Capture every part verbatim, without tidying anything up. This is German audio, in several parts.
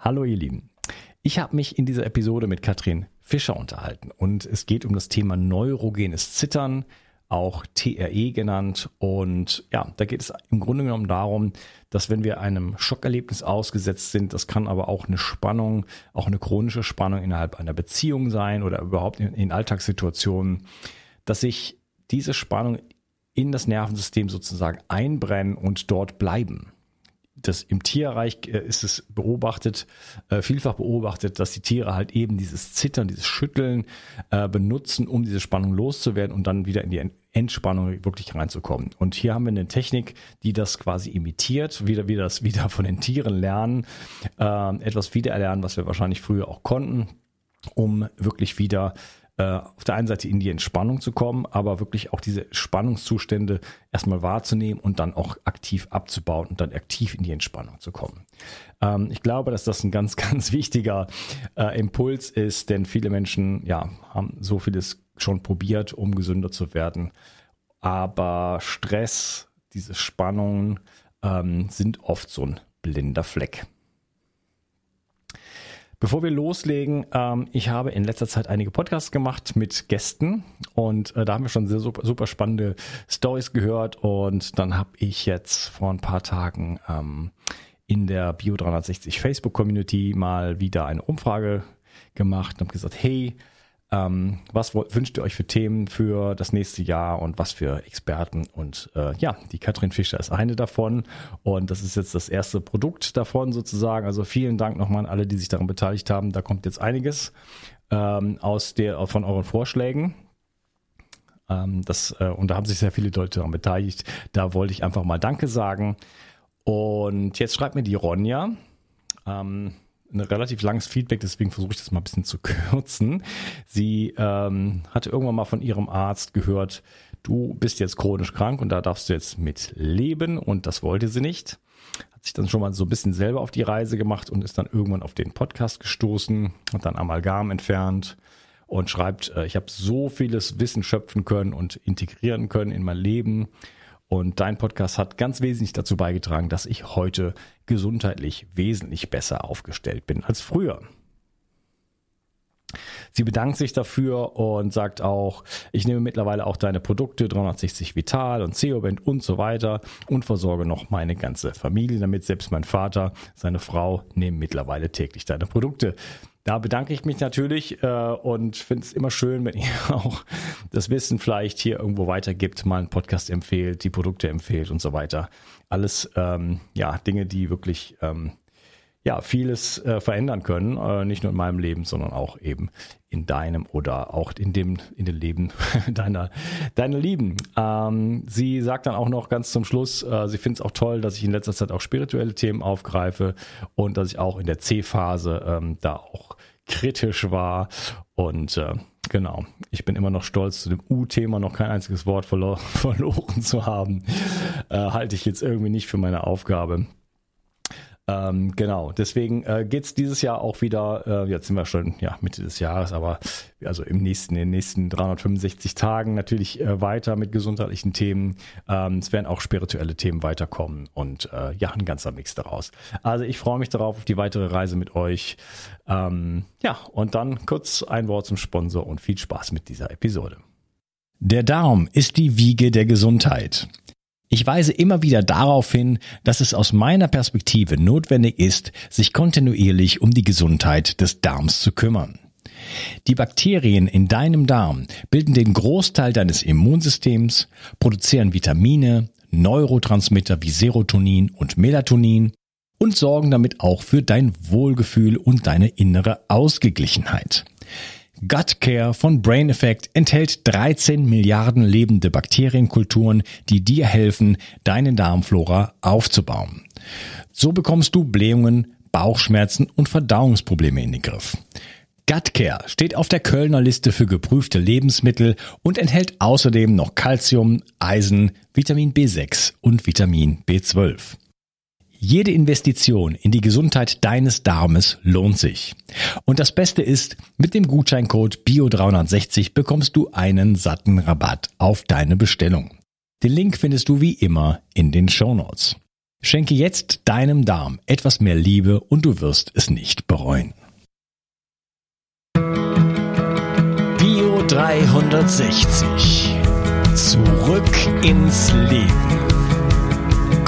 Hallo ihr Lieben, ich habe mich in dieser Episode mit Katrin Fischer unterhalten und es geht um das Thema neurogenes Zittern, auch T R E genannt, und ja, da geht es im Grunde genommen darum, dass wenn wir einem Schockerlebnis ausgesetzt sind, das kann aber auch eine Spannung, auch eine chronische Spannung innerhalb einer Beziehung sein oder überhaupt in, in Alltagssituationen, dass sich diese Spannung in das Nervensystem sozusagen einbrennen und dort bleiben. Das im Tierreich ist es beobachtet, vielfach beobachtet, dass die Tiere halt eben dieses Zittern, dieses Schütteln benutzen, um diese Spannung loszuwerden und dann wieder in die Entspannung wirklich reinzukommen. Und hier haben wir eine Technik, die das quasi imitiert, wieder wieder das wieder von den Tieren lernen, etwas wiedererlernen, was wir wahrscheinlich früher auch konnten, um wirklich wieder auf der einen Seite in die Entspannung zu kommen, aber wirklich auch diese Spannungszustände erstmal wahrzunehmen und dann auch aktiv abzubauen und dann aktiv in die Entspannung zu kommen. Ähm, ich glaube, dass das ein ganz, ganz wichtiger äh, Impuls ist, denn viele Menschen ja, haben so vieles schon probiert, um gesünder zu werden. Aber Stress, diese Spannungen ähm, sind oft so ein blinder Fleck. Bevor wir loslegen, ähm, ich habe in letzter Zeit einige Podcasts gemacht mit Gästen und äh, da haben wir schon sehr super, super spannende Storys gehört, und dann habe ich jetzt vor ein paar Tagen ähm, in der Bio dreihundertsechzig Facebook-Community mal wieder eine Umfrage gemacht und habe gesagt, hey, ähm, was w- wünscht ihr euch für Themen für das nächste Jahr und was für Experten? Und äh, ja, die Katrin Fischer ist eine davon und das ist jetzt das erste Produkt davon sozusagen. Also vielen Dank nochmal an alle, die sich daran beteiligt haben. Da kommt jetzt einiges ähm, aus der, von euren Vorschlägen. Ähm, das, äh, und da haben sich sehr viele Leute daran beteiligt. Da wollte ich einfach mal Danke sagen. Und jetzt schreibt mir die Ronja. Ähm, Ein relativ langes Feedback, deswegen versuche ich das mal ein bisschen zu kürzen. Sie ähm, hatte irgendwann mal von ihrem Arzt gehört, du bist jetzt chronisch krank und da darfst du jetzt mit leben, und das wollte sie nicht. Hat sich dann schon mal so ein bisschen selber auf die Reise gemacht und ist dann irgendwann auf den Podcast gestoßen, hat dann Amalgam entfernt und schreibt, äh, ich habe so vieles Wissen schöpfen können und integrieren können in mein Leben. Und dein Podcast hat ganz wesentlich dazu beigetragen, dass ich heute gesundheitlich wesentlich besser aufgestellt bin als früher. Sie bedankt sich dafür und sagt auch, ich nehme mittlerweile auch deine Produkte dreihundertsechzig Vital und C O-Band und so weiter und versorge noch meine ganze Familie damit. Selbst mein Vater, seine Frau nehmen mittlerweile täglich deine Produkte. Da bedanke ich mich natürlich äh, und finde es immer schön, wenn ihr auch das Wissen vielleicht hier irgendwo weitergibt, mal einen Podcast empfehlt, die Produkte empfehlt und so weiter. Alles ähm, ja, Dinge, die wirklich ähm, ja, vieles äh, verändern können, äh, nicht nur in meinem Leben, sondern auch eben in deinem oder auch in dem in dem Leben deiner, deiner Lieben. Ähm, sie sagt dann auch noch ganz zum Schluss, äh, sie findet es auch toll, dass ich in letzter Zeit auch spirituelle Themen aufgreife und dass ich auch in der C-Phase ähm, da auch kritisch war. Und äh, genau, ich bin immer noch stolz, zu dem U-Thema noch kein einziges Wort verlo- verloren zu haben. Äh, halte ich jetzt irgendwie nicht für meine Aufgabe. Ähm, genau, deswegen äh, geht es dieses Jahr auch wieder, äh, jetzt sind wir schon ja, Mitte des Jahres, aber also im nächsten, in den nächsten dreihundertfünfundsechzig Tagen natürlich äh, weiter mit gesundheitlichen Themen. Ähm, es werden auch spirituelle Themen weiterkommen und äh, ja, ein ganzer Mix daraus. Also ich freue mich darauf, auf die weitere Reise mit euch. Ähm, ja, und dann kurz ein Wort zum Sponsor und viel Spaß mit dieser Episode. Der Darm ist die Wiege der Gesundheit. Ich weise immer wieder darauf hin, dass es aus meiner Perspektive notwendig ist, sich kontinuierlich um die Gesundheit des Darms zu kümmern. Die Bakterien in deinem Darm bilden den Großteil deines Immunsystems, produzieren Vitamine, Neurotransmitter wie Serotonin und Melatonin und sorgen damit auch für dein Wohlgefühl und deine innere Ausgeglichenheit. Gutcare von Brain Effect enthält dreizehn Milliarden lebende Bakterienkulturen, die dir helfen, deine Darmflora aufzubauen. So bekommst du Blähungen, Bauchschmerzen und Verdauungsprobleme in den Griff. Gutcare steht auf der Kölner Liste für geprüfte Lebensmittel und enthält außerdem noch Calcium, Eisen, Vitamin B sechs und Vitamin B zwölf. Jede Investition in die Gesundheit deines Darmes lohnt sich. Und das Beste ist, mit dem Gutscheincode Bio dreihundertsechzig bekommst du einen satten Rabatt auf deine Bestellung. Den Link findest du wie immer in den Shownotes. Schenke jetzt deinem Darm etwas mehr Liebe und du wirst es nicht bereuen. Bio dreihundertsechzig. Zurück ins Leben.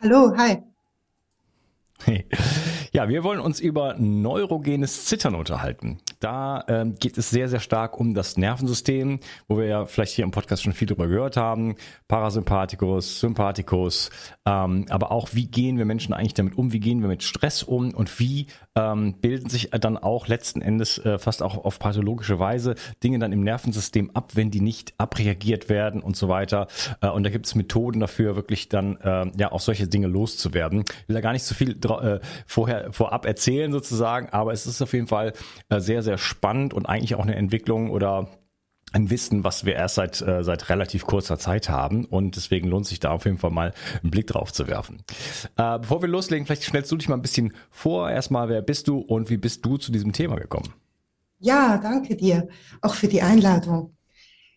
Hallo, hi. Hey. Ja, wir wollen uns über neurogenes Zittern unterhalten. Da ähm, geht es sehr, sehr stark um das Nervensystem, wo wir ja vielleicht hier im Podcast schon viel drüber gehört haben. Parasympathikus, Sympathikus, ähm, aber auch wie gehen wir Menschen eigentlich damit um, wie gehen wir mit Stress um und wie ähm, bilden sich dann auch letzten Endes äh, fast auch auf pathologische Weise Dinge dann im Nervensystem ab, wenn die nicht abreagiert werden und so weiter. Äh, und da gibt es Methoden dafür, wirklich dann äh, ja auch solche Dinge loszuwerden. Ich will da gar nicht so viel dra- äh, vorher vorab erzählen sozusagen, aber es ist auf jeden Fall sehr, sehr spannend und eigentlich auch eine Entwicklung oder ein Wissen, was wir erst seit, seit relativ kurzer Zeit haben und deswegen lohnt sich da auf jeden Fall mal einen Blick drauf zu werfen. Äh, bevor wir loslegen, vielleicht stellst du dich mal ein bisschen vor. Erstmal, wer bist du und wie bist du zu diesem Thema gekommen? Ja, danke dir, auch für die Einladung.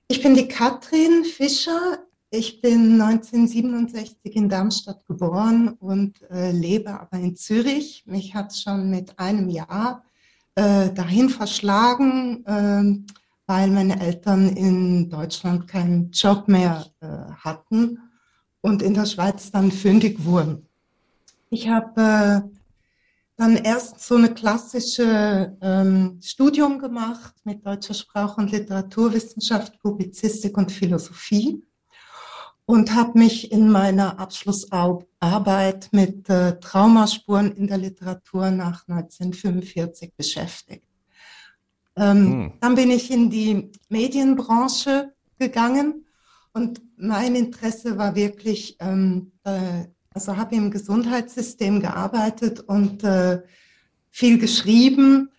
Ich bin die Katrin Fischer. Ich bin neunzehnhundertsiebenundsechzig in Darmstadt geboren und äh, lebe aber in Zürich. Mich hat es schon mit einem Jahr äh, dahin verschlagen, äh, weil meine Eltern in Deutschland keinen Job mehr äh, hatten und in der Schweiz dann fündig wurden. Ich habe äh, dann erst so eine klassische ähm, Studium gemacht mit deutscher Sprache- und Literaturwissenschaft, Publizistik und Philosophie. Und habe mich in meiner Abschlussarbeit mit äh, Traumaspuren in der Literatur nach neunzehnhundertfünfundvierzig beschäftigt. Ähm, hm. Dann bin ich in die Medienbranche gegangen und mein Interesse war wirklich, ähm, äh, also habe im Gesundheitssystem gearbeitet und äh, viel geschrieben.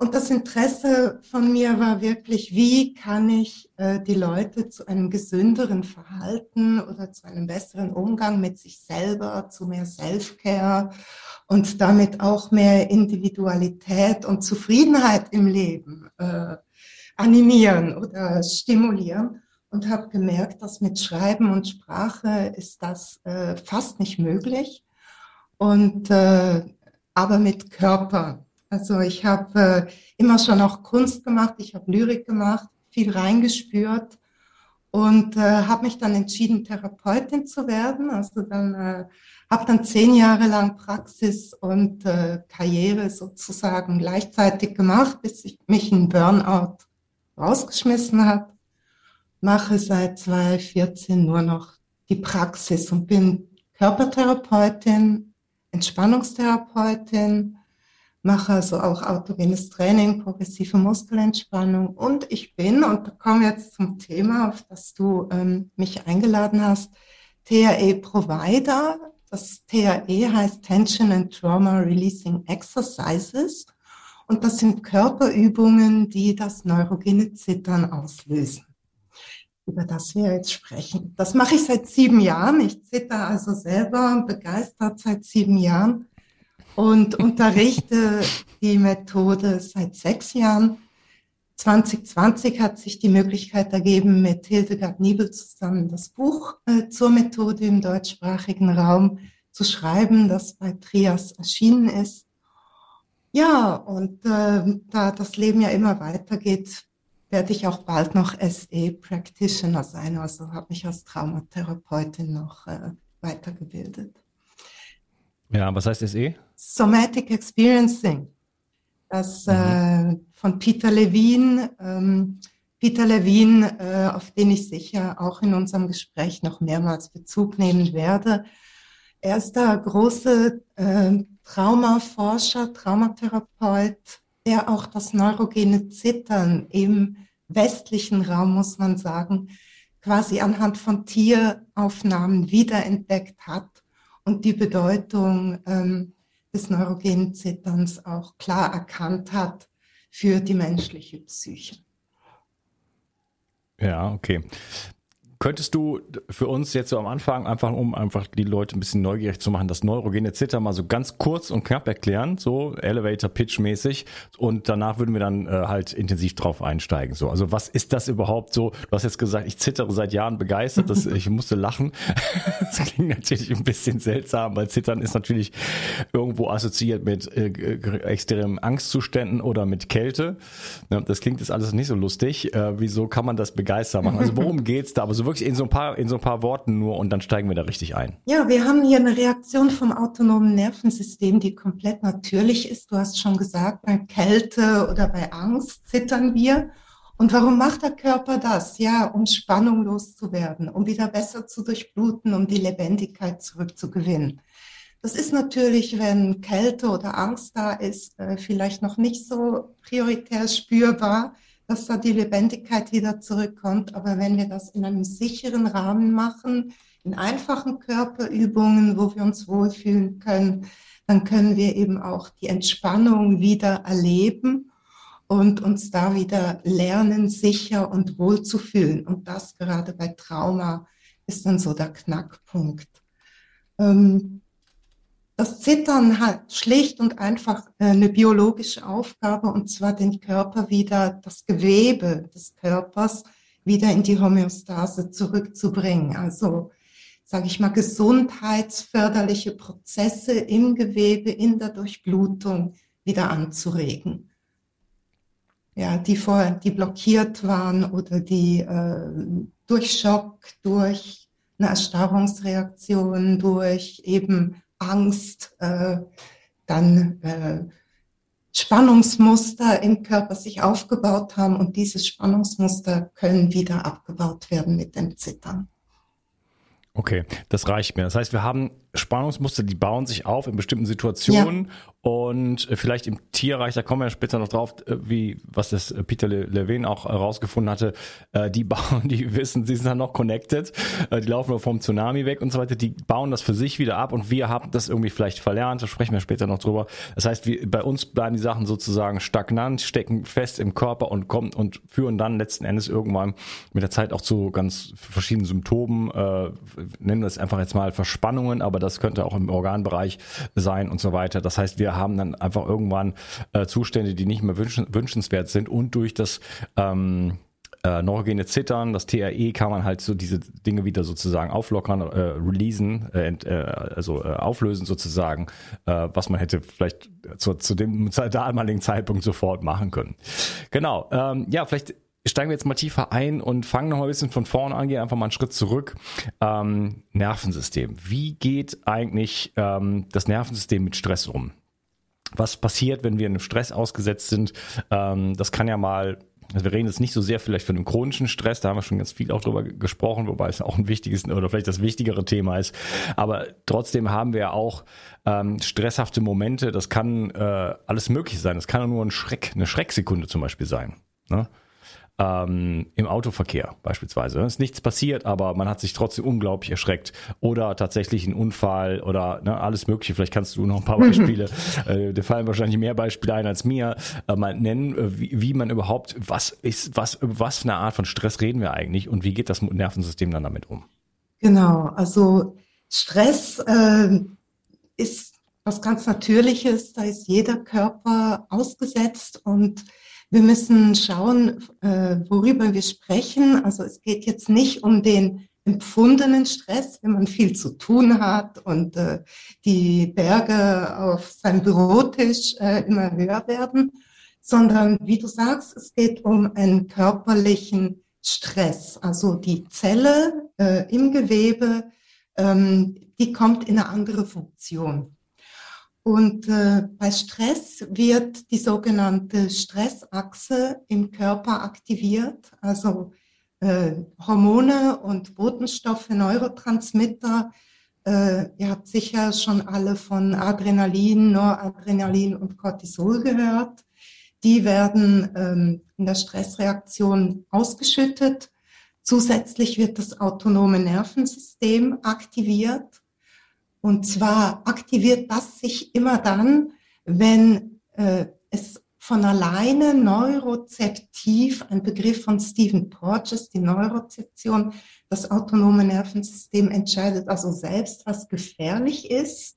Und das Interesse von mir war wirklich, wie kann ich äh, die Leute zu einem gesünderen Verhalten oder zu einem besseren Umgang mit sich selber, zu mehr Self-Care und damit auch mehr Individualität und Zufriedenheit im Leben äh, animieren oder stimulieren. Und habe gemerkt, dass mit Schreiben und Sprache ist das äh, fast nicht möglich, und äh, aber mit Körper. Also ich habe äh, immer schon auch Kunst gemacht, ich habe Lyrik gemacht, viel reingespürt und äh, habe mich dann entschieden, Therapeutin zu werden. Also dann äh, habe dann zehn Jahre lang Praxis und äh, Karriere sozusagen gleichzeitig gemacht, bis ich mich in Burnout rausgeschmissen habe. Mache seit zweitausendvierzehn nur noch die Praxis und bin Körpertherapeutin, Entspannungstherapeutin, mache also auch autogenes Training, progressive Muskelentspannung und ich bin, und da kommen wir jetzt zum Thema, auf das du ähm, mich eingeladen hast, T R E-Provider. Das T R E heißt Tension and Trauma Releasing Exercises und das sind Körperübungen, die das neurogene Zittern auslösen, über das wir jetzt sprechen. Das mache ich seit sieben Jahren, ich zittere also selber, begeistert seit sieben Jahren. Und unterrichte die Methode seit sechs Jahren. zwanzig zwanzig hat sich die Möglichkeit ergeben, mit Hildegard Niebel zusammen das Buch äh, zur Methode im deutschsprachigen Raum zu schreiben, das bei Trias erschienen ist. Ja, und äh, da das Leben ja immer weitergeht, werde ich auch bald noch S E-Practitioner sein. Also habe mich als Traumatherapeutin noch äh, weitergebildet. Ja, was heißt S E? Somatic Experiencing, das mhm. äh, von Peter Levine, ähm, Peter Levine, äh, auf den ich sicher auch in unserem Gespräch noch mehrmals Bezug nehmen werde. Er ist der große äh, Traumaforscher, Traumatherapeut, der auch das neurogene Zittern im westlichen Raum, muss man sagen, quasi anhand von Tieraufnahmen wiederentdeckt hat. und die Bedeutung ähm, des neurogenen Zitterns auch klar erkannt hat für die menschliche Psyche. Ja, okay. Könntest du für uns jetzt so am Anfang, einfach um einfach die Leute ein bisschen neugierig zu machen, das neurogene Zittern mal so ganz kurz und knapp erklären, so Elevator-Pitch-mäßig, und danach würden wir dann äh, halt intensiv drauf einsteigen. So. Also was ist das überhaupt so? Du hast jetzt gesagt, ich zittere seit Jahren begeistert, das, ich musste lachen. Das klingt natürlich ein bisschen seltsam, weil Zittern ist natürlich irgendwo assoziiert mit äh, extremen Angstzuständen oder mit Kälte. Ja, das klingt jetzt alles nicht so lustig. Äh, wieso kann man das begeistern machen? Also worum geht's da? Aber so wirklich in so ein paar, in so ein paar Worten nur, und dann steigen wir da richtig ein. Ja, wir haben hier eine Reaktion vom autonomen Nervensystem, die komplett natürlich ist. Du hast schon gesagt, bei Kälte oder bei Angst zittern wir. Und warum macht der Körper das? Ja, um Spannung loszuwerden, um wieder besser zu durchbluten, um die Lebendigkeit zurückzugewinnen. Das ist natürlich, wenn Kälte oder Angst da ist, vielleicht noch nicht so prioritär spürbar, dass da die Lebendigkeit wieder zurückkommt. Aber wenn wir das in einem sicheren Rahmen machen, in einfachen Körperübungen, wo wir uns wohlfühlen können, dann können wir eben auch die Entspannung wieder erleben und uns da wieder lernen, sicher und wohl zu fühlen. Und das gerade bei Trauma ist dann so der Knackpunkt. Ähm, Das Zittern hat schlicht und einfach eine biologische Aufgabe, und zwar den Körper wieder, das Gewebe des Körpers wieder in die Homöostase zurückzubringen. Also, sage ich mal, gesundheitsförderliche Prozesse im Gewebe, in der Durchblutung wieder anzuregen. Ja, die vorher, die blockiert waren oder die äh, durch Schock, durch eine Erstarrungsreaktion, durch eben Angst, äh, dann äh, Spannungsmuster im Körper sich aufgebaut haben, und diese Spannungsmuster können wieder abgebaut werden mit dem Zittern. Okay, das reicht mir. Das heißt, wir haben Spannungsmuster, die bauen sich auf in bestimmten Situationen, ja. Und vielleicht im Tierreich, da kommen wir später noch drauf, wie was das Peter Levine auch herausgefunden hatte, die bauen, die wissen, sie sind dann noch connected, die laufen nur vom Tsunami weg und so weiter, die bauen das für sich wieder ab, und wir haben das irgendwie vielleicht verlernt, da sprechen wir später noch drüber. Das heißt, wir, bei uns bleiben die Sachen sozusagen stagnant, stecken fest im Körper und kommen und führen dann letzten Endes irgendwann mit der Zeit auch zu ganz verschiedenen Symptomen, äh, nennen wir es einfach jetzt mal Verspannungen, aber das könnte auch im Organbereich sein und so weiter. Das heißt, wir haben dann einfach irgendwann äh, Zustände, die nicht mehr wünschen, wünschenswert sind, und durch das ähm, äh, neurogene Zittern, das T R E, kann man halt so diese Dinge wieder sozusagen auflockern, äh, releasen, äh, ent, äh, also äh, auflösen sozusagen, äh, was man hätte vielleicht zu, zu dem damaligen Zeitpunkt sofort machen können. Genau, ähm, ja, vielleicht steigen wir jetzt mal tiefer ein und fangen noch mal ein bisschen von vorne an, gehen einfach mal einen Schritt zurück. Ähm, Nervensystem. Wie geht eigentlich ähm, das Nervensystem mit Stress um? Was passiert, wenn wir einem Stress ausgesetzt sind? Ähm, das kann ja mal, also wir reden jetzt nicht so sehr vielleicht von dem chronischen Stress, da haben wir schon ganz viel auch drüber gesprochen, wobei es auch ein wichtiges oder vielleicht das wichtigere Thema ist. Aber trotzdem haben wir ja auch ähm, stresshafte Momente, das kann äh, alles möglich sein. Das kann nur ein Schreck, eine Schrecksekunde zum Beispiel sein, ne? Ähm, im Autoverkehr beispielsweise. Es ist nichts passiert, aber man hat sich trotzdem unglaublich erschreckt. Oder tatsächlich ein Unfall oder ne, alles Mögliche. Vielleicht kannst du noch ein paar Beispiele, äh, dir fallen wahrscheinlich mehr Beispiele ein als mir, äh, mal nennen, wie, wie man überhaupt, was ist, was, was für eine Art von Stress reden wir eigentlich, und wie geht das Nervensystem dann damit um? Genau, also Stress äh, ist was ganz Natürliches, da ist jeder Körper ausgesetzt, und wir müssen schauen, worüber wir sprechen. Also es geht jetzt nicht um den empfundenen Stress, wenn man viel zu tun hat und die Berge auf seinem Bürotisch immer höher werden, sondern wie du sagst, es geht um einen körperlichen Stress. Also die Zelle im Gewebe, die kommt in eine andere Funktion. Und äh, bei Stress wird die sogenannte Stressachse im Körper aktiviert, also äh, Hormone und Botenstoffe, Neurotransmitter. Äh, ihr habt sicher schon alle von Adrenalin, Noradrenalin und Cortisol gehört. Die werden ähm, in der Stressreaktion ausgeschüttet. Zusätzlich wird das autonome Nervensystem aktiviert. Und zwar aktiviert das sich immer dann, wenn äh, es von alleine neurozeptiv, ein Begriff von Stephen Porges, die Neurozeption, das autonome Nervensystem entscheidet also selbst, was gefährlich ist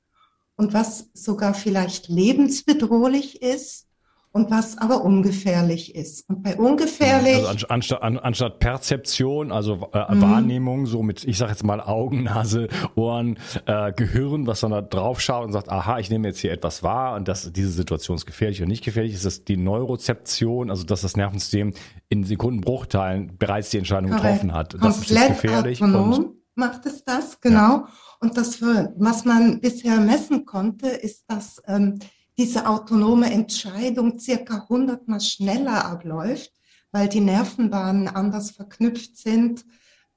und was sogar vielleicht lebensbedrohlich ist und was aber ungefährlich ist. Und bei ungefährlich... Also anstatt, anstatt Perzeption, also äh, mhm. Wahrnehmung, so mit, ich sag jetzt mal Augen, Nase, Ohren, äh, Gehirn, was dann da drauf schaut und sagt, aha, ich nehme jetzt hier etwas wahr und das, diese Situation ist gefährlich und nicht gefährlich, ist das die Neurozeption, also dass das Nervensystem in Sekundenbruchteilen bereits die Entscheidung Korrekt. getroffen hat. Das ist jetzt gefährlich. Autonom und, macht es das, genau. Ja. Und das, was man bisher messen konnte, ist, dass ähm, diese autonome Entscheidung circa hundertmal schneller abläuft, weil die Nervenbahnen anders verknüpft sind.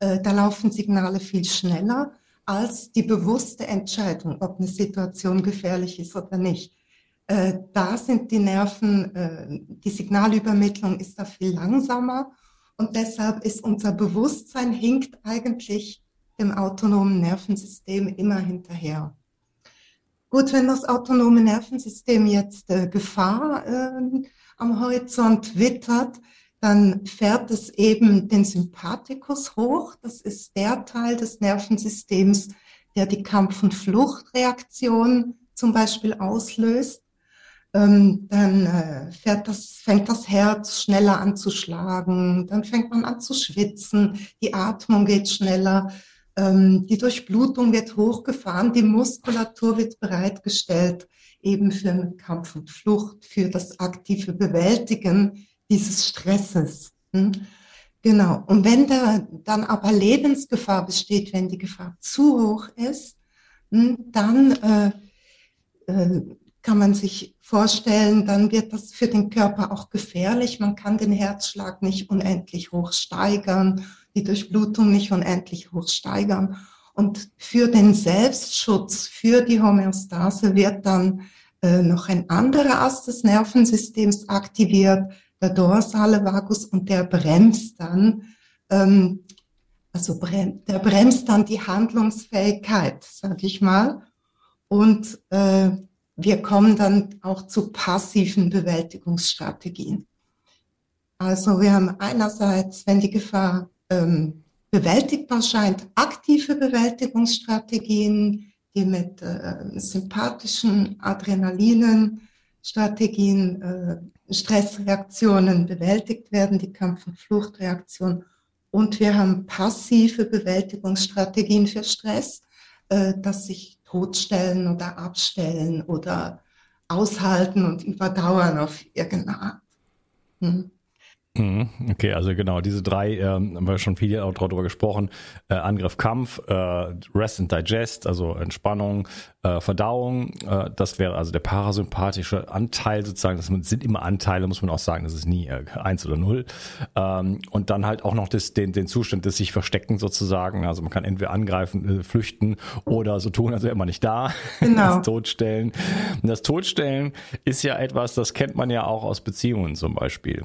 Äh, da laufen Signale viel schneller als die bewusste Entscheidung, ob eine Situation gefährlich ist oder nicht. Äh, da sind die Nerven, äh, die Signalübermittlung ist da viel langsamer und deshalb ist unser Bewusstsein hinkt eigentlich dem autonomen Nervensystem immer hinterher. Gut, wenn das autonome Nervensystem jetzt äh, Gefahr äh, am Horizont wittert, dann fährt es eben den Sympathikus hoch. Das ist der Teil des Nervensystems, der die Kampf- und Fluchtreaktion zum Beispiel auslöst. Ähm, dann äh, fährt das, fängt das Herz schneller an zu schlagen, dann fängt man an zu schwitzen, die Atmung geht schneller. Die Durchblutung wird hochgefahren, die Muskulatur wird bereitgestellt, eben für Kampf und Flucht, für das aktive Bewältigen dieses Stresses. Hm? Genau. Und wenn da dann aber Lebensgefahr besteht, wenn die Gefahr zu hoch ist, hm, dann äh, äh, kann man sich vorstellen, dann wird das für den Körper auch gefährlich. Man kann den Herzschlag nicht unendlich hoch steigern, die Durchblutung nicht unendlich hoch steigern. Und für den Selbstschutz, für die Homöostase wird dann äh, noch ein anderer Ast des Nervensystems aktiviert, der dorsale Vagus, und der bremst dann, ähm, also brem- der bremst dann die Handlungsfähigkeit, sage ich mal. Und äh, wir kommen dann auch zu passiven Bewältigungsstrategien. Also wir haben einerseits, wenn die Gefahr Ähm, bewältigbar scheint, aktive Bewältigungsstrategien, die mit äh, sympathischen Adrenalinen, Strategien, äh, Stressreaktionen bewältigt werden, die Kampf- und Fluchtreaktion. Und wir haben passive Bewältigungsstrategien für Stress, äh, dass sich totstellen oder abstellen oder aushalten und überdauern auf irgendeine Art. Hm. Okay, also genau, diese drei, ähm, haben wir schon viel auch drüber gesprochen, äh, Angriff, Kampf, äh, Rest and Digest, also Entspannung, äh, Verdauung, äh, das wäre also der parasympathische Anteil sozusagen, das sind immer Anteile, muss man auch sagen, das ist nie äh, eins oder null, ähm, und dann halt auch noch das, den, den Zustand des sich Verstecken sozusagen, also man kann entweder angreifen, äh, flüchten oder so tun, als wäre man nicht da, genau. Das Totstellen. Und das Totstellen ist ja etwas, das kennt man ja auch aus Beziehungen zum Beispiel.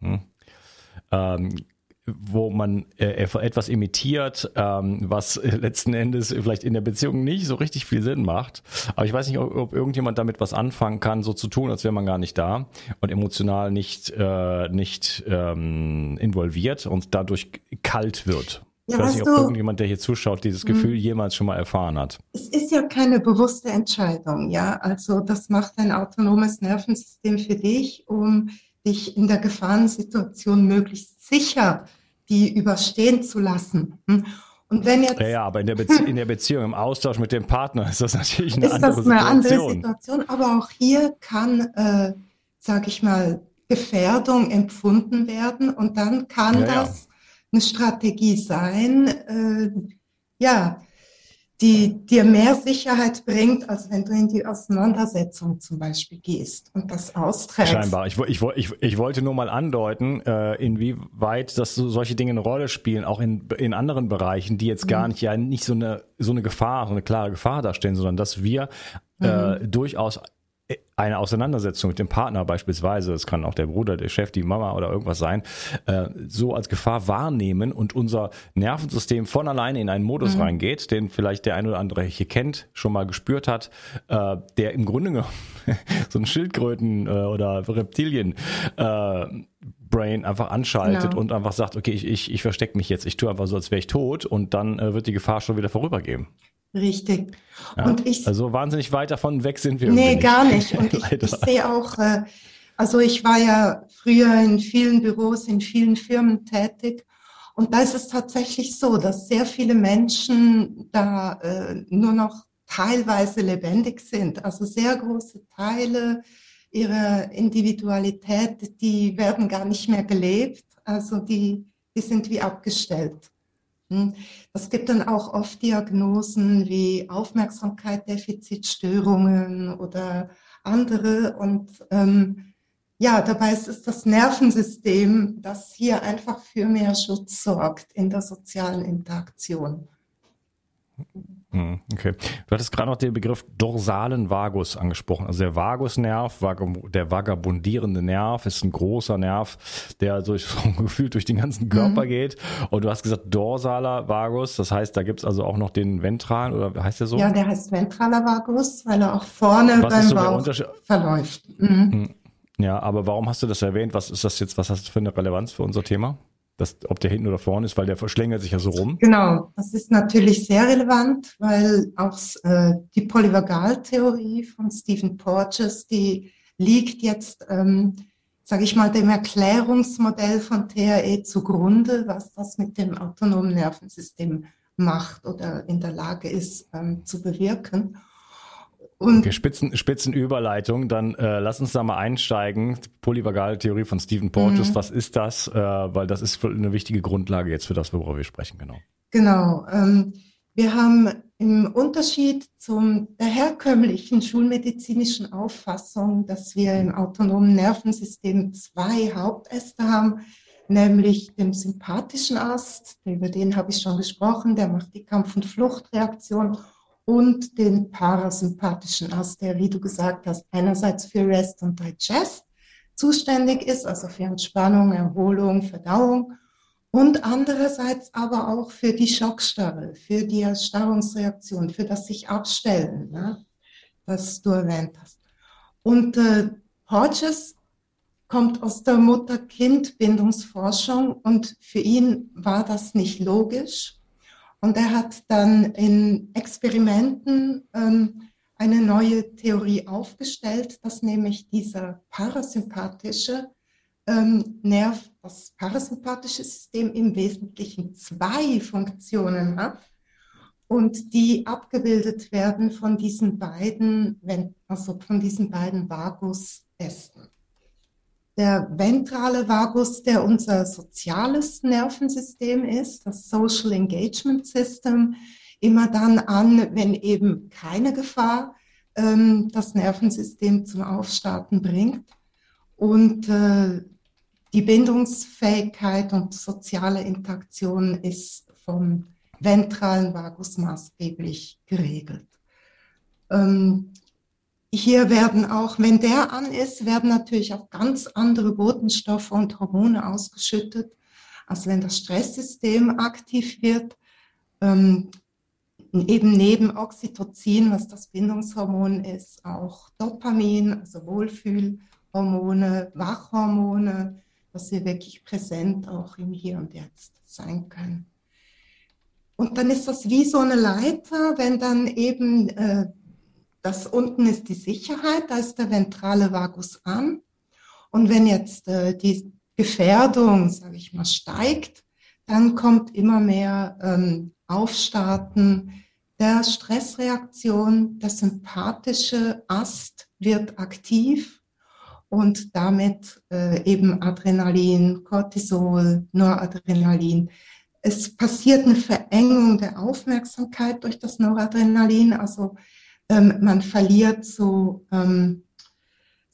Hm. Ähm, wo man äh, etwas imitiert, ähm, was letzten Endes vielleicht in der Beziehung nicht so richtig viel Sinn macht. Aber ich weiß nicht, ob, ob irgendjemand damit was anfangen kann, so zu tun, als wäre man gar nicht da und emotional nicht, äh, nicht ähm, involviert und dadurch kalt wird. Ja, ich weiß nicht, ob du, irgendjemand, der hier zuschaut, dieses Gefühl mh. jemals schon mal erfahren hat. Es ist ja keine bewusste Entscheidung, ja. Also das macht ein autonomes Nervensystem für dich, um dich in der Gefahrensituation möglichst sicher die überstehen zu lassen. Und wenn jetzt ja, ja aber in der, Bezie- in der Beziehung, im Austausch mit dem Partner ist das natürlich eine, ist andere, das eine Situation. andere Situation. Aber auch hier kann, äh, sage ich mal, Gefährdung empfunden werden und dann kann ja, das ja. eine Strategie sein, äh, ja, die dir mehr Sicherheit bringt, als wenn du in die Auseinandersetzung zum Beispiel gehst und das austrägst. Scheinbar. Ich, ich, ich, ich wollte nur mal andeuten, äh, inwieweit dass so solche Dinge eine Rolle spielen, auch in, in anderen Bereichen, die jetzt mhm. gar nicht, ja, nicht so eine, so eine Gefahr, so eine klare Gefahr darstellen, sondern dass wir äh, mhm. durchaus eine Auseinandersetzung mit dem Partner beispielsweise, das kann auch der Bruder, der Chef, die Mama oder irgendwas sein, äh, so als Gefahr wahrnehmen und unser Nervensystem von alleine in einen Modus mhm. reingeht, den vielleicht der ein oder andere hier kennt, schon mal gespürt hat, äh, der im Grunde genommen so ein Schildkröten- äh, oder Reptilien- äh, Brain einfach anschaltet genau. und einfach sagt, okay, ich, ich, ich verstecke mich jetzt, ich tue einfach so, als wäre ich tot und dann äh, wird die Gefahr schon wieder vorübergehen. Richtig. Ja, und ich, also wahnsinnig weit davon weg sind wir. Nee, gar nicht. Und ich, ich sehe auch, äh, also ich war ja früher in vielen Büros, in vielen Firmen tätig und da ist es tatsächlich so, dass sehr viele Menschen da äh, nur noch teilweise lebendig sind, also sehr große Teile ihre Individualität, die werden gar nicht mehr gelebt, also die, die sind wie abgestellt. Das gibt dann auch oft Diagnosen wie Aufmerksamkeitsdefizitstörungen oder andere und ähm, ja, dabei ist es das Nervensystem, das hier einfach für mehr Schutz sorgt in der sozialen Interaktion. Okay. Du hattest gerade noch den Begriff dorsalen Vagus angesprochen. Also der Vagusnerv, der vagabundierende Nerv, ist ein großer Nerv, der durch, so gefühlt durch den ganzen Körper mhm. geht. Und du hast gesagt dorsaler Vagus, das heißt, da gibt es also auch noch den ventralen, oder heißt der so? Ja, der heißt ventraler Vagus, weil er auch vorne was beim so Bauch Unterschied- verläuft. Mhm. Ja, aber warum hast du das erwähnt? Was ist das jetzt, was hast du für eine Relevanz für unser Thema? Das, ob der hinten oder vorne ist, weil der verschlängelt sich ja so rum. Genau, das ist natürlich sehr relevant, weil auch äh, die Polyvagaltheorie von Stephen Porges, die liegt jetzt, ähm, sage ich mal, dem Erklärungsmodell von T R E zugrunde, was das mit dem autonomen Nervensystem macht oder in der Lage ist ähm, zu bewirken. Und okay, Spitzen, Spitzenüberleitung, dann äh, lass uns da mal einsteigen. Polyvagaltheorie von Stephen Porges, mhm. was ist das? Äh, weil das ist eine wichtige Grundlage jetzt für das, worüber wir sprechen, genau. Genau. Ähm, wir haben im Unterschied zum der herkömmlichen schulmedizinischen Auffassung, dass wir im autonomen Nervensystem zwei Hauptäste haben, nämlich den sympathischen Ast, über den habe ich schon gesprochen, der macht die Kampf- und Fluchtreaktion. Und den parasympathischen Ast, der, wie du gesagt hast, einerseits für Rest und Digest zuständig ist, also für Entspannung, Erholung, Verdauung und andererseits aber auch für die Schockstarre, für die Erstarrungsreaktion, für das sich abstellen, ne, das du erwähnt hast. Und äh, Porges kommt aus der Mutter-Kind-Bindungsforschung und für ihn war das nicht logisch. Und er hat dann in Experimenten ähm, eine neue Theorie aufgestellt, dass nämlich dieser parasympathische ähm, Nerv, das parasympathische System im Wesentlichen zwei Funktionen hat und die abgebildet werden von diesen beiden, also von diesen beiden Vagusästen. Der ventrale Vagus, der unser soziales Nervensystem ist, das Social Engagement System, immer dann an, wenn eben keine Gefahr ähm, das Nervensystem zum Aufstarten bringt. Und äh, die Bindungsfähigkeit und soziale Interaktion ist vom ventralen Vagus maßgeblich geregelt. Ähm, Hier werden auch, wenn der an ist, werden natürlich auch ganz andere Botenstoffe und Hormone ausgeschüttet, als wenn das Stresssystem aktiv wird. Ähm, eben neben Oxytocin, was das Bindungshormon ist, auch Dopamin, also Wohlfühlhormone, Wachhormone, dass wir wirklich präsent auch im Hier und Jetzt sein können. Und dann ist das wie so eine Leiter, wenn dann eben äh, das unten ist die Sicherheit, da ist der ventrale Vagus an. Und wenn jetzt äh, die Gefährdung, sage ich mal, steigt, dann kommt immer mehr ähm, Aufstarten der Stressreaktion, der sympathische Ast wird aktiv und damit äh, eben Adrenalin, Cortisol, Noradrenalin. Es passiert eine Verengung der Aufmerksamkeit durch das Noradrenalin, also man verliert so, ähm,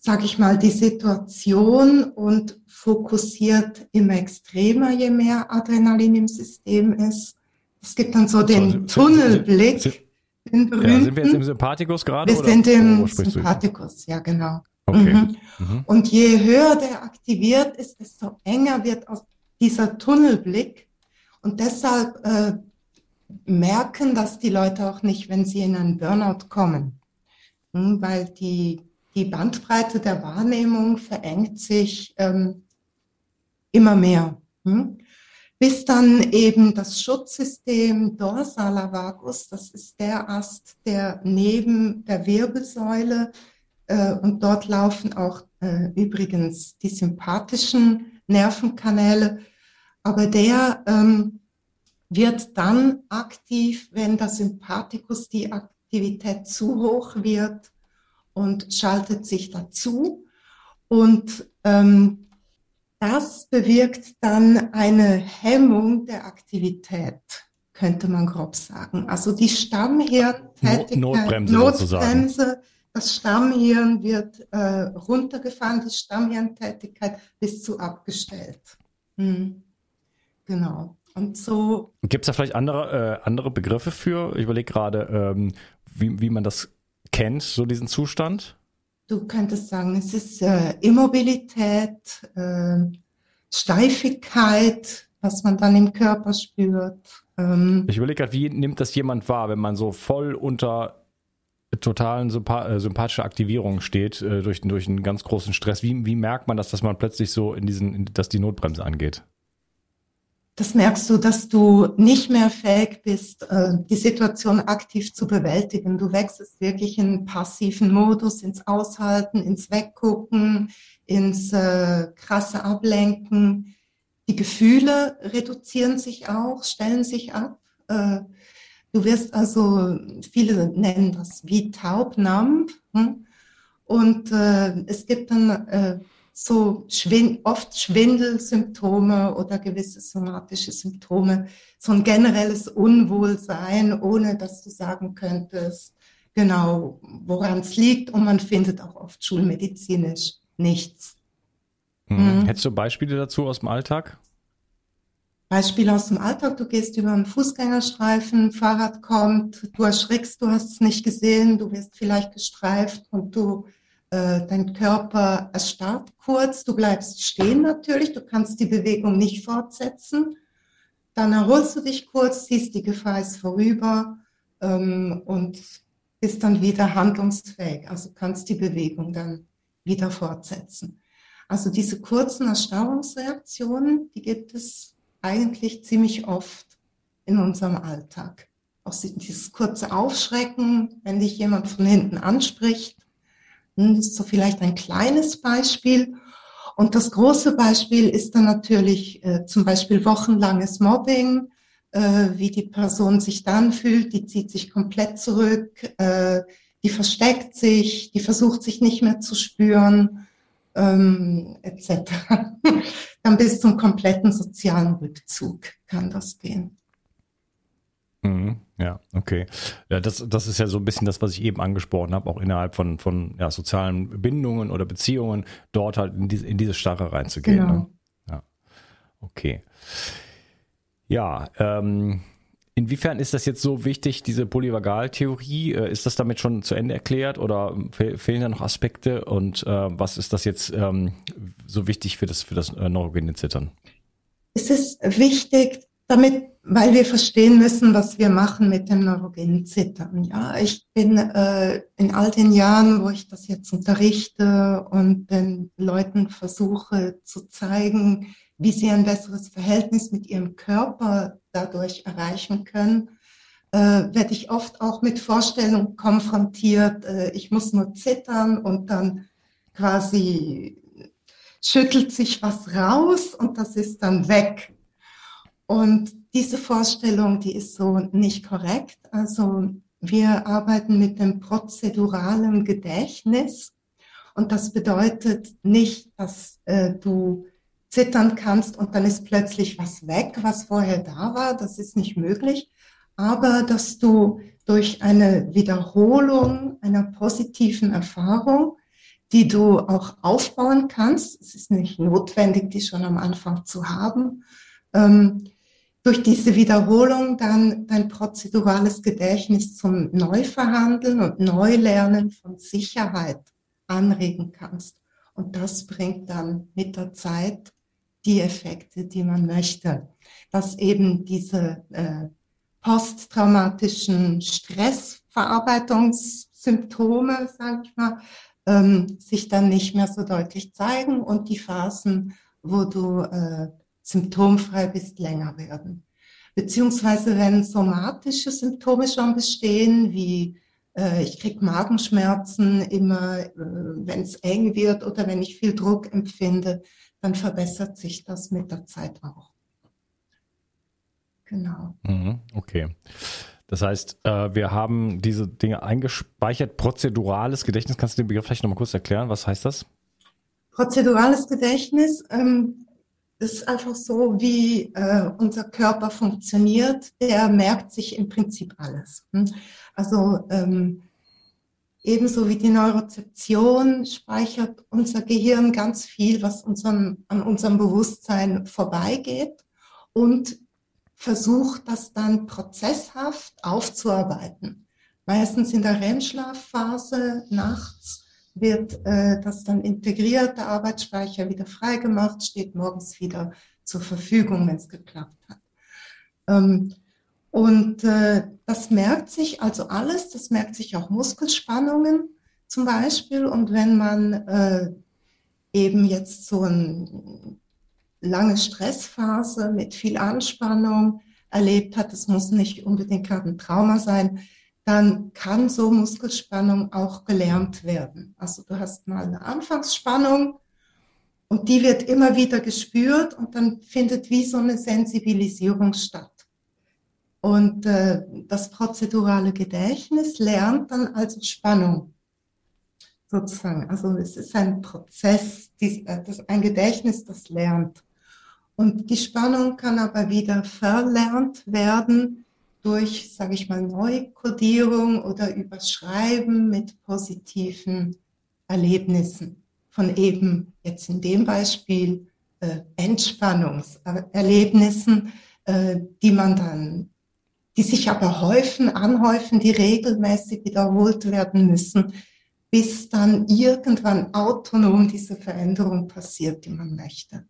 sage ich mal, die Situation und fokussiert immer extremer, je mehr Adrenalin im System ist. Es gibt dann so den Tunnelblick. den berühmten. Ja, sind wir jetzt im Sympathikus gerade? Wir oder? sind im oh, Sympathikus, ja genau. Okay. Mhm. Mhm. Und je höher der aktiviert ist, desto enger wird auch dieser Tunnelblick. Und deshalb äh, merken das die Leute auch nicht, wenn sie in einen Burnout kommen. Hm, weil die, die Bandbreite der Wahrnehmung verengt sich ähm, immer mehr. Hm? Bis dann eben das Schutzsystem dorsaler Vagus, das ist der Ast, der neben der Wirbelsäule, äh, und dort laufen auch äh, übrigens die sympathischen Nervenkanäle, aber der ähm, wird dann aktiv, wenn der Sympathikus die Aktivität zu hoch wird und schaltet sich dazu. Und ähm, das bewirkt dann eine Hemmung der Aktivität, könnte man grob sagen. Also die Stammhirntätigkeit, Notbremse, Notbremse das Stammhirn wird äh, runtergefahren, die Stammhirntätigkeit bis zu abgestellt. Hm. Genau. Und so. Gibt es da vielleicht andere, äh, andere Begriffe für? Ich überlege gerade, ähm, wie, wie man das kennt, so diesen Zustand. Du könntest sagen, es ist äh, Immobilität, äh, Steifigkeit, was man dann im Körper spürt. Ähm. Ich überlege gerade, wie nimmt das jemand wahr, wenn man so voll unter totalen Sympa- äh, sympathischer Aktivierung steht, äh, durch, durch einen ganz großen Stress. Wie, wie merkt man das, dass man plötzlich so in diesen, in, dass die Notbremse angeht? Das merkst du, dass du nicht mehr fähig bist, die Situation aktiv zu bewältigen. Du wechselst wirklich in einen passiven Modus, ins Aushalten, ins Weggucken, ins äh, krasse Ablenken. Die Gefühle reduzieren sich auch, stellen sich ab. Äh, du wirst also, viele nennen das wie taubnamm. Hm? Und äh, es gibt dann... Äh, so schwind, oft Schwindelsymptome oder gewisse somatische Symptome, so ein generelles Unwohlsein, ohne dass du sagen könntest, genau, woran es liegt. Und man findet auch oft schulmedizinisch nichts. Hm. Hm. Hättest du Beispiele dazu aus dem Alltag? Beispiele aus dem Alltag, du gehst über einen Fußgängerstreifen, ein Fahrrad kommt, du erschrickst, du hast es nicht gesehen, du wirst vielleicht gestreift und du... Dein Körper erstarrt kurz, du bleibst stehen natürlich, du kannst die Bewegung nicht fortsetzen. Dann erholst du dich kurz, siehst, die Gefahr ist vorüber ähm, und bist dann wieder handlungsfähig. Also kannst die Bewegung dann wieder fortsetzen. Also diese kurzen Erstarrungsreaktionen, die gibt es eigentlich ziemlich oft in unserem Alltag. Auch dieses kurze Aufschrecken, wenn dich jemand von hinten anspricht. Das ist so vielleicht ein kleines Beispiel. Und das große Beispiel ist dann natürlich äh, zum Beispiel wochenlanges Mobbing, äh, wie die Person sich dann fühlt, die zieht sich komplett zurück, äh, die versteckt sich, die versucht sich nicht mehr zu spüren, ähm, et cetera Dann bis zum kompletten sozialen Rückzug kann das gehen. Mhm. Ja, okay. Ja, das, das ist ja so ein bisschen das, was ich eben angesprochen habe, auch innerhalb von, von ja, sozialen Bindungen oder Beziehungen, dort halt in, die, in diese Starre reinzugehen. Genau. Ne? Ja. Okay. Ja, ähm, inwiefern ist das jetzt so wichtig, diese Polyvagaltheorie? Äh, ist das damit schon zu Ende erklärt oder fe- fehlen da noch Aspekte? Und äh, was ist das jetzt ähm, so wichtig für das, für das äh, neurogene Zittern? Es ist wichtig, damit, weil wir verstehen müssen, was wir machen mit dem neurogenen Zittern. Ja, ich bin äh, in all den Jahren, wo ich das jetzt unterrichte und den Leuten versuche zu zeigen, wie sie ein besseres Verhältnis mit ihrem Körper dadurch erreichen können, äh, werde ich oft auch mit Vorstellungen konfrontiert, äh, ich muss nur zittern und dann quasi schüttelt sich was raus und das ist dann weg. Und diese Vorstellung, die ist so nicht korrekt. Also wir arbeiten mit dem prozeduralen Gedächtnis und das bedeutet nicht, dass äh, du zittern kannst und dann ist plötzlich was weg, was vorher da war. Das ist nicht möglich, aber dass du durch eine Wiederholung einer positiven Erfahrung, die du auch aufbauen kannst, es ist nicht notwendig, die schon am Anfang zu haben, ähm, durch diese Wiederholung dann dein prozedurales Gedächtnis zum Neuverhandeln und Neulernen von Sicherheit anregen kannst. Und das bringt dann mit der Zeit die Effekte, die man möchte. Dass eben diese äh, posttraumatischen Stressverarbeitungssymptome, sage ich mal, ähm, sich dann nicht mehr so deutlich zeigen und die Phasen, wo du äh, symptomfrei bist, länger werden. Beziehungsweise wenn somatische Symptome schon bestehen, wie äh, ich kriege Magenschmerzen immer, äh, wenn es eng wird oder wenn ich viel Druck empfinde, dann verbessert sich das mit der Zeit auch. Genau. Okay. Das heißt, wir haben diese Dinge eingespeichert. Prozedurales Gedächtnis, kannst du den Begriff vielleicht nochmal kurz erklären? Was heißt das? Prozedurales Gedächtnis ähm, ist einfach so, wie äh, unser Körper funktioniert. Der merkt sich im Prinzip alles. Also ähm, ebenso wie die Neurozeption speichert unser Gehirn ganz viel, was unserem, an unserem Bewusstsein vorbeigeht und versucht, das dann prozesshaft aufzuarbeiten. Meistens in der REM-Schlafphase nachts wird äh, das dann integriert, der Arbeitsspeicher wieder freigemacht, steht morgens wieder zur Verfügung, wenn es geklappt hat. Ähm, und äh, das merkt sich also alles, das merkt sich auch Muskelspannungen zum Beispiel. Und wenn man äh, eben jetzt so ein lange Stressphase mit viel Anspannung erlebt hat, es muss nicht unbedingt gerade ein Trauma sein, dann kann so Muskelspannung auch gelernt werden. Also du hast mal eine Anfangsspannung und die wird immer wieder gespürt und dann findet wie so eine Sensibilisierung statt. Und äh, das prozedurale Gedächtnis lernt dann also Spannung. Sozusagen, also es ist ein Prozess, dies, das, ein Gedächtnis, das lernt. Und die Spannung kann aber wieder verlernt werden durch, sage ich mal, Neukodierung oder Überschreiben mit positiven Erlebnissen. Von eben, jetzt in dem Beispiel, äh, Entspannungserlebnissen, äh, die man dann, die sich aber häufen, anhäufen, die regelmäßig wiederholt werden müssen, bis dann irgendwann autonom diese Veränderung passiert, die man möchte.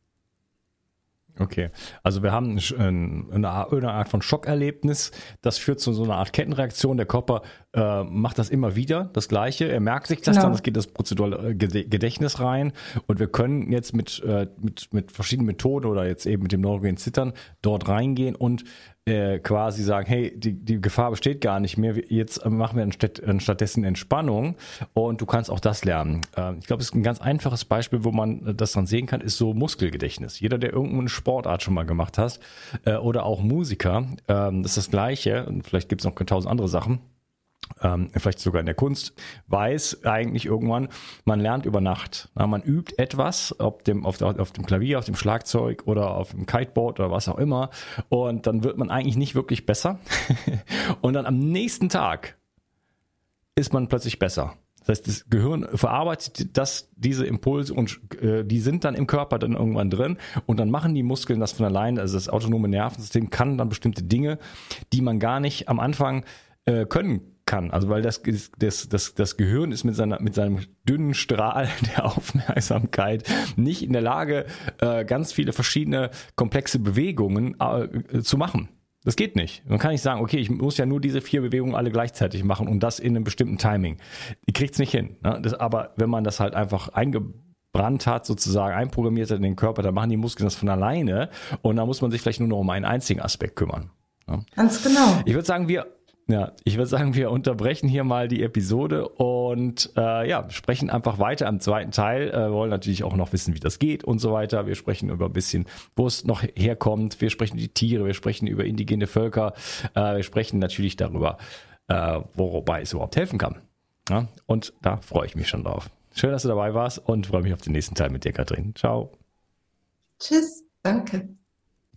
Okay, also wir haben eine Art von Schockerlebnis, das führt zu so einer Art Kettenreaktion, der Körper äh, macht das immer wieder, das Gleiche, er merkt sich das genau. Dann, das geht das prozedurale Gedächtnis rein und wir können jetzt mit, äh, mit, mit verschiedenen Methoden oder jetzt eben mit dem neurogenen Zittern dort reingehen und äh, quasi sagen, hey, die, die Gefahr besteht gar nicht mehr, jetzt machen wir anstatt, stattdessen Entspannung und du kannst auch das lernen. Äh, ich glaube, es ist ein ganz einfaches Beispiel, wo man das dann sehen kann, ist so Muskelgedächtnis. Jeder, der irgendeinen Sportart schon mal gemacht hast äh, oder auch Musiker, ähm, das ist das Gleiche und vielleicht gibt es noch tausend andere Sachen, ähm, vielleicht sogar in der Kunst, weiß eigentlich irgendwann, man lernt über Nacht, na, man übt etwas auf dem, auf, auf dem Klavier, auf dem Schlagzeug oder auf dem Kiteboard oder was auch immer und dann wird man eigentlich nicht wirklich besser und dann am nächsten Tag ist man plötzlich besser. Das heißt, das Gehirn verarbeitet das, diese Impulse und äh, die sind dann im Körper dann irgendwann drin und dann machen die Muskeln das von alleine. Also das autonome Nervensystem kann dann bestimmte Dinge, die man gar nicht am Anfang äh, können kann. Also weil das, das, das, das Gehirn ist mit, seiner, mit seinem dünnen Strahl der Aufmerksamkeit nicht in der Lage, äh, ganz viele verschiedene komplexe Bewegungen äh, zu machen. Das geht nicht. Man kann nicht sagen, okay, ich muss ja nur diese vier Bewegungen alle gleichzeitig machen und das in einem bestimmten Timing. Ihr kriegt es nicht hin. Ne? Das, aber wenn man das halt einfach eingebrannt hat, sozusagen einprogrammiert hat in den Körper, dann machen die Muskeln das von alleine und da muss man sich vielleicht nur noch um einen einzigen Aspekt kümmern. Ne? Ganz genau. Ich würde sagen, wir... Ja, ich würde sagen, wir unterbrechen hier mal die Episode und äh, ja, sprechen einfach weiter am zweiten Teil. Äh, wir wollen natürlich auch noch wissen, wie das geht und so weiter. Wir sprechen über ein bisschen, wo es noch herkommt. Wir sprechen über die Tiere, wir sprechen über indigene Völker. Äh, wir sprechen natürlich darüber, äh, wobei es überhaupt helfen kann. Ja? Und da freue ich mich schon drauf. Schön, dass du dabei warst und freue mich auf den nächsten Teil mit dir, Katrin. Ciao. Tschüss, danke.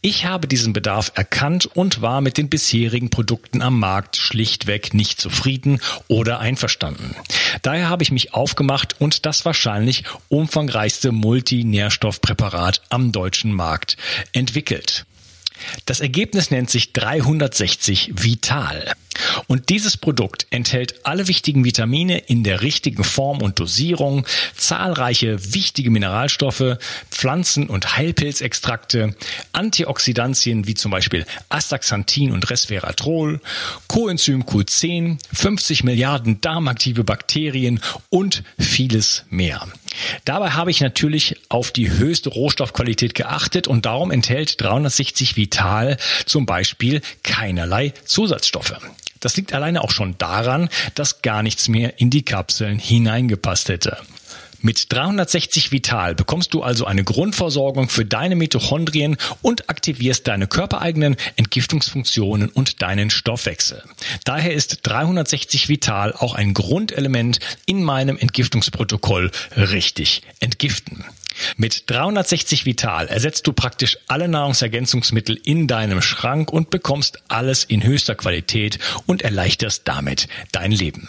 Ich habe diesen Bedarf erkannt und war mit den bisherigen Produkten am Markt schlichtweg nicht zufrieden oder einverstanden. Daher habe ich mich aufgemacht und das wahrscheinlich umfangreichste Multinährstoffpräparat am deutschen Markt entwickelt. Das Ergebnis nennt sich dreihundertsechzig Vital. Und dieses Produkt enthält alle wichtigen Vitamine in der richtigen Form und Dosierung, zahlreiche wichtige Mineralstoffe, Pflanzen- und Heilpilzextrakte, Antioxidantien wie zum Beispiel Astaxanthin und Resveratrol, Coenzym Q zehn, fünfzig Milliarden darmaktive Bakterien und vieles mehr. Dabei habe ich natürlich auf die höchste Rohstoffqualität geachtet und darum enthält dreihundertsechzig Vital zum Beispiel keinerlei Zusatzstoffe. Das liegt alleine auch schon daran, dass gar nichts mehr in die Kapseln hineingepasst hätte. Mit dreihundertsechzig Vital bekommst du also eine Grundversorgung für deine Mitochondrien und aktivierst deine körpereigenen Entgiftungsfunktionen und deinen Stoffwechsel. Daher ist dreihundertsechzig Vital auch ein Grundelement in meinem Entgiftungsprotokoll richtig entgiften. Mit dreihundertsechzig Vital ersetzt du praktisch alle Nahrungsergänzungsmittel in deinem Schrank und bekommst alles in höchster Qualität und erleichterst damit dein Leben.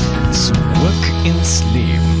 Zurück ins Leben.